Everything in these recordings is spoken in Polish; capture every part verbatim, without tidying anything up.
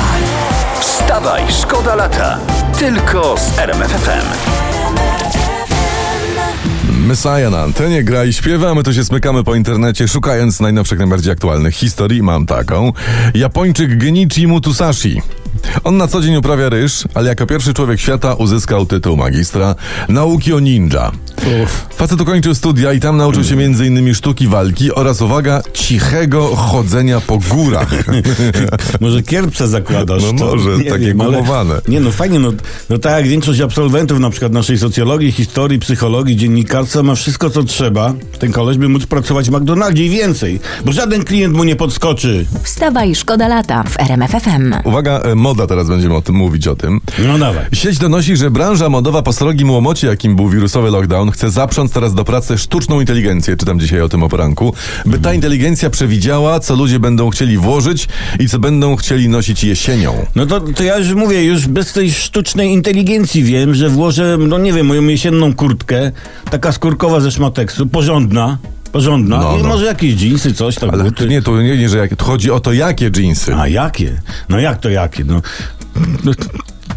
Wstawaj! Wstawaj! Szkoda lata! Tylko z R M F F M. Messiah na antenie gra i śpiewamy, to się smykamy po internecie, szukając najnowszych, najbardziej aktualnych historii. Mam taką. Japończyk Genichi Mutusashi. On na co dzień uprawia ryż, ale jako pierwszy człowiek świata uzyskał tytuł magistra nauki o ninja. Uff. Facet ukończył studia i tam nauczył się m.in. sztuki walki oraz, uwaga, cichego chodzenia po górach. Może kierpce zakładasz? No to, może, nie takie wiem, gumowane. Ale, nie no, fajnie, no, no tak jak większość absolwentów na przykład naszej socjologii, historii, psychologii, dziennikarstwa ma wszystko co trzeba, ten koleś by móc pracować w McDonaldzie i więcej, bo żaden klient mu nie podskoczy. Wstawaj, szkoda lata w R M F F M. Uwaga, moda, teraz będziemy o tym mówić o tym. No dawaj. Sieć donosi, że branża modowa po srogim łomocie, jakim był wirusowy lockdown, chce zaprząc teraz do pracy sztuczną inteligencję, czytam dzisiaj o tym o poranku, by ta inteligencja przewidziała, co ludzie będą chcieli włożyć i co będą chcieli nosić jesienią. No to, to ja już mówię, już bez tej sztucznej inteligencji wiem, że włożę, no nie wiem, moją jesienną kurtkę, taka skórkowa ze szmateksu, porządna. Porządna. No, no. Może jakieś dżinsy, coś tam. Ale buty. Nie, to nie, nie, że jakie. To chodzi o to, jakie dżinsy. A jakie? No jak to jakie? No, no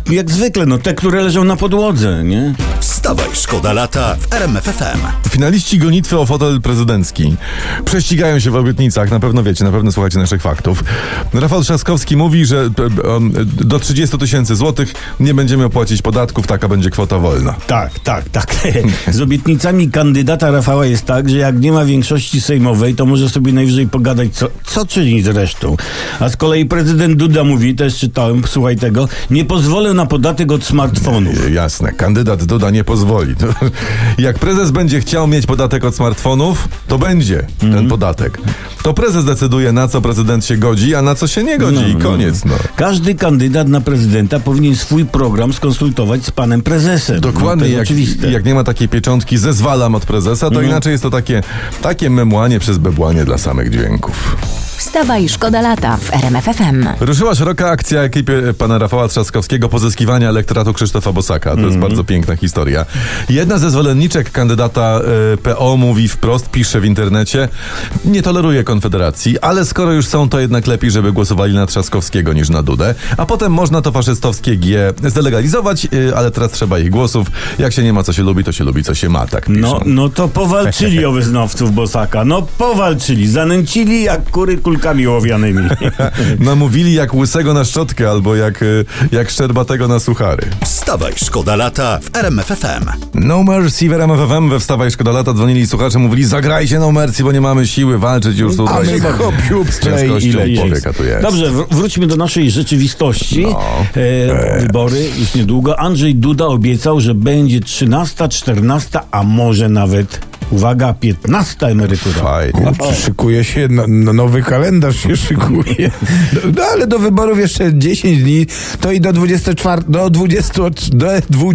jak zwykle, no te, które leżą na podłodze, nie? Wstawaj, szkoda lata w R M F F M. Finaliści gonitwy o fotel prezydencki prześcigają się w obietnicach, na pewno wiecie, na pewno słuchacie naszych faktów. Rafał Trzaskowski mówi, że do trzydziestu tysięcy złotych nie będziemy płacić podatków, taka będzie kwota wolna. Tak, tak, tak. Z obietnicami kandydata Rafała jest tak, że jak nie ma większości sejmowej, to może sobie najwyżej pogadać, co, co czyni z resztą. A z kolei prezydent Duda mówi, też czytałem, słuchaj tego, nie pozwolę na podatek od smartfonów. Jasne, kandydat Duda nie pozwoli. Jak prezes będzie chciał mieć podatek od smartfonów, to będzie mm-hmm. ten podatek. To prezes decyduje, na co prezydent się godzi, a na co się nie godzi. No, i koniec. No. Każdy kandydat na prezydenta powinien swój program skonsultować z panem prezesem. Dokładnie. No, jak, jak nie ma takiej pieczątki zezwalam od prezesa, to mm-hmm. inaczej jest to takie, takie memłanie przez bebłanie dla samych dźwięków. Wstawaj, szkoda lata w R M F F M. Ruszyła szeroka akcja ekipy pana Rafała Trzaskowskiego pozyskiwania elektoratu Krzysztofa Bosaka. To mm-hmm. jest bardzo piękna historia. Jedna ze zwolenniczek kandydata y, P O mówi wprost, pisze w internecie, nie toleruje Konfederacji, ale skoro już są, to jednak lepiej, żeby głosowali na Trzaskowskiego niż na Dudę. A potem można to faszystowskie G zdelegalizować, y, ale teraz trzeba ich głosów. Jak się nie ma, co się lubi, to się lubi, co się ma, tak piszą. No, no to powalczyli o wyznawców Bosaka. No powalczyli, zanęcili jak kury kulkami ołowianymi. Namówili jak łysego na szczotkę albo jak, jak szczerbatego na suchary. Wstawaj, szkoda lata w R M F F M. No Mercy w R M F F M. We Wstawaj, szkoda lata dzwonili słuchacze, mówili zagrajcie No Mercy, bo nie mamy siły walczyć już tutaj. A my chopiup z ciężkością powieka tu jest. Dobrze, wr- wróćmy do naszej rzeczywistości. No. E, wybory już niedługo. Andrzej Duda obiecał, że będzie trzynasta, czternasta, a może nawet... Uwaga, piętnasta emerytura. Fajnie. Szykuje się, no, nowy kalendarz się szykuje. No ale do wyborów jeszcze dziesięć dni, to i do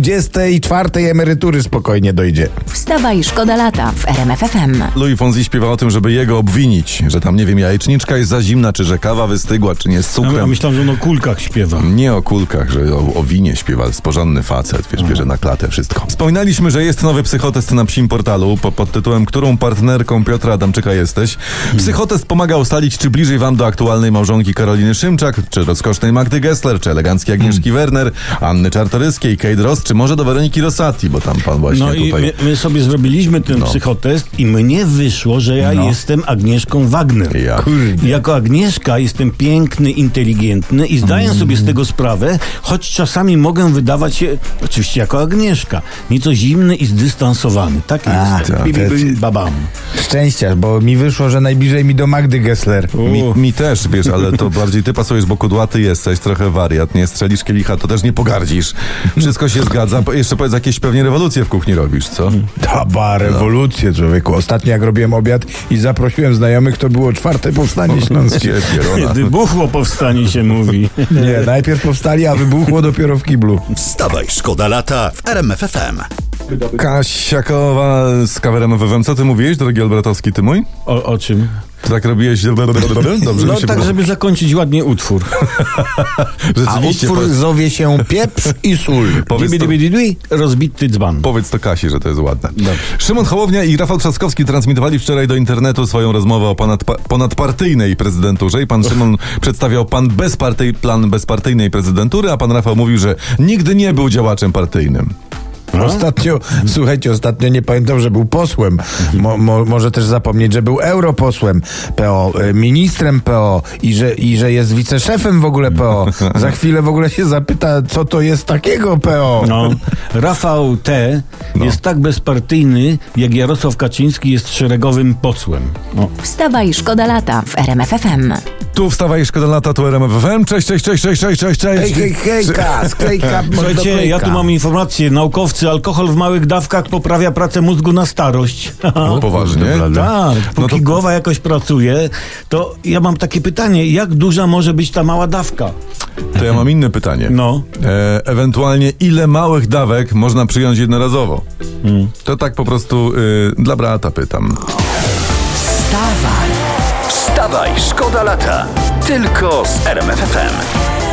dwudziestej czwartej emerytury spokojnie dojdzie. Wstawaj, szkoda lata w R M F F M. Louis Fonsi śpiewa o tym, żeby jego obwinić, że tam, nie wiem, jajeczniczka jest za zimna, czy że kawa wystygła, czy nie z cukrem. Ja myślałem, że on o kulkach śpiewa. Nie o kulkach, że o, o winie śpiewa. Porządny facet, wiesz, bierze na klatę wszystko. Wspominaliśmy, że jest nowy psychotest na psim portalu, po pod tytułem Którą partnerką Piotra Adamczyka jesteś? Psychotest pomaga ustalić, czy bliżej wam do aktualnej małżonki Karoliny Szymczak, czy rozkosznej Magdy Gessler, czy eleganckiej Agnieszki mm. Wagner, Anny Czartoryskiej, Kate Ross, czy może do Weroniki Rosati, bo tam pan właśnie no tutaj... No i my, my sobie zrobiliśmy ten no. psychotest i mnie wyszło, że ja no. jestem Agnieszką Wagner. Ja. Jako Agnieszka jestem piękny, inteligentny i zdaję mm. sobie z tego sprawę, choć czasami mogę wydawać się, oczywiście jako Agnieszka, nieco zimny i zdystansowany. Tak jest. A, tak. i bim, babam. Szczęścia, bo mi wyszło, że najbliżej mi do Magdy Gessler. Mi, mi też, wiesz, ale to bardziej ty pasujesz, bo kudłaty jesteś, trochę wariat, nie strzelisz kielicha, to też nie pogardzisz. Wszystko się zgadza, jeszcze powiedz, jakieś pewnie rewolucje w kuchni robisz, co? Taba, rewolucje, no. Człowieku. Ostatnio jak robiłem obiad i zaprosiłem znajomych, to było czwarte powstanie śląskie. Kiedy buchło powstanie się mówi. Nie, najpierw powstali, a wybuchło dopiero w kiblu. Wstawaj, szkoda lata w R M F F M. Kasiakowa z kawerem F F M. Co ty mówiłeś, drogi Albertowski, ty mój? O, o czym? Ty tak robiłeś... Dobrze, no tak, podoba. Żeby zakończyć ładnie utwór. A utwór powiedz... zowie się pieprz i sól. Powiedz to... Rozbity dzban. Powiedz to Kasi, że to jest ładne. Dobrze. Szymon Hołownia i Rafał Trzaskowski transmitowali wczoraj do internetu swoją rozmowę o ponad, ponadpartyjnej prezydenturze i pan Szymon przedstawiał pan bezpartyj, plan bezpartyjnej prezydentury, a pan Rafał mówił, że nigdy nie był działaczem partyjnym. No? Ostatnio, słuchajcie, ostatnio nie pamiętam, że był posłem. Mo, mo, może też zapomnieć, że był europosłem P O, ministrem P O i że, i że jest wiceszefem w ogóle P O. Za chwilę w ogóle się zapyta, co to jest takiego P O. No. Rafał T. No. jest tak bezpartyjny, jak Jarosław Kaczyński jest szeregowym posłem. No. Wstawaj, szkoda lata w R M F F M. Tu wstawaj, szkoda lata, tu R M F F M. Cześć, cześć, cześć, cześć, cześć, cześć, cześć. Hej, hej, hejka, sklejka. Słuchajcie, ja tu mam informację. Naukowcy, alkohol w małych dawkach poprawia pracę mózgu na starość. No, poważnie? Tak, póki no to... głowa jakoś pracuje, to ja mam takie pytanie, jak duża może być ta mała dawka? To ja mam inne pytanie. No. E- ewentualnie ile małych dawek można przyjąć jednorazowo? Hmm. To tak po prostu y- dla brata pytam. Wstawaj. Wstawaj, szkoda lata. Tylko z R M F F M.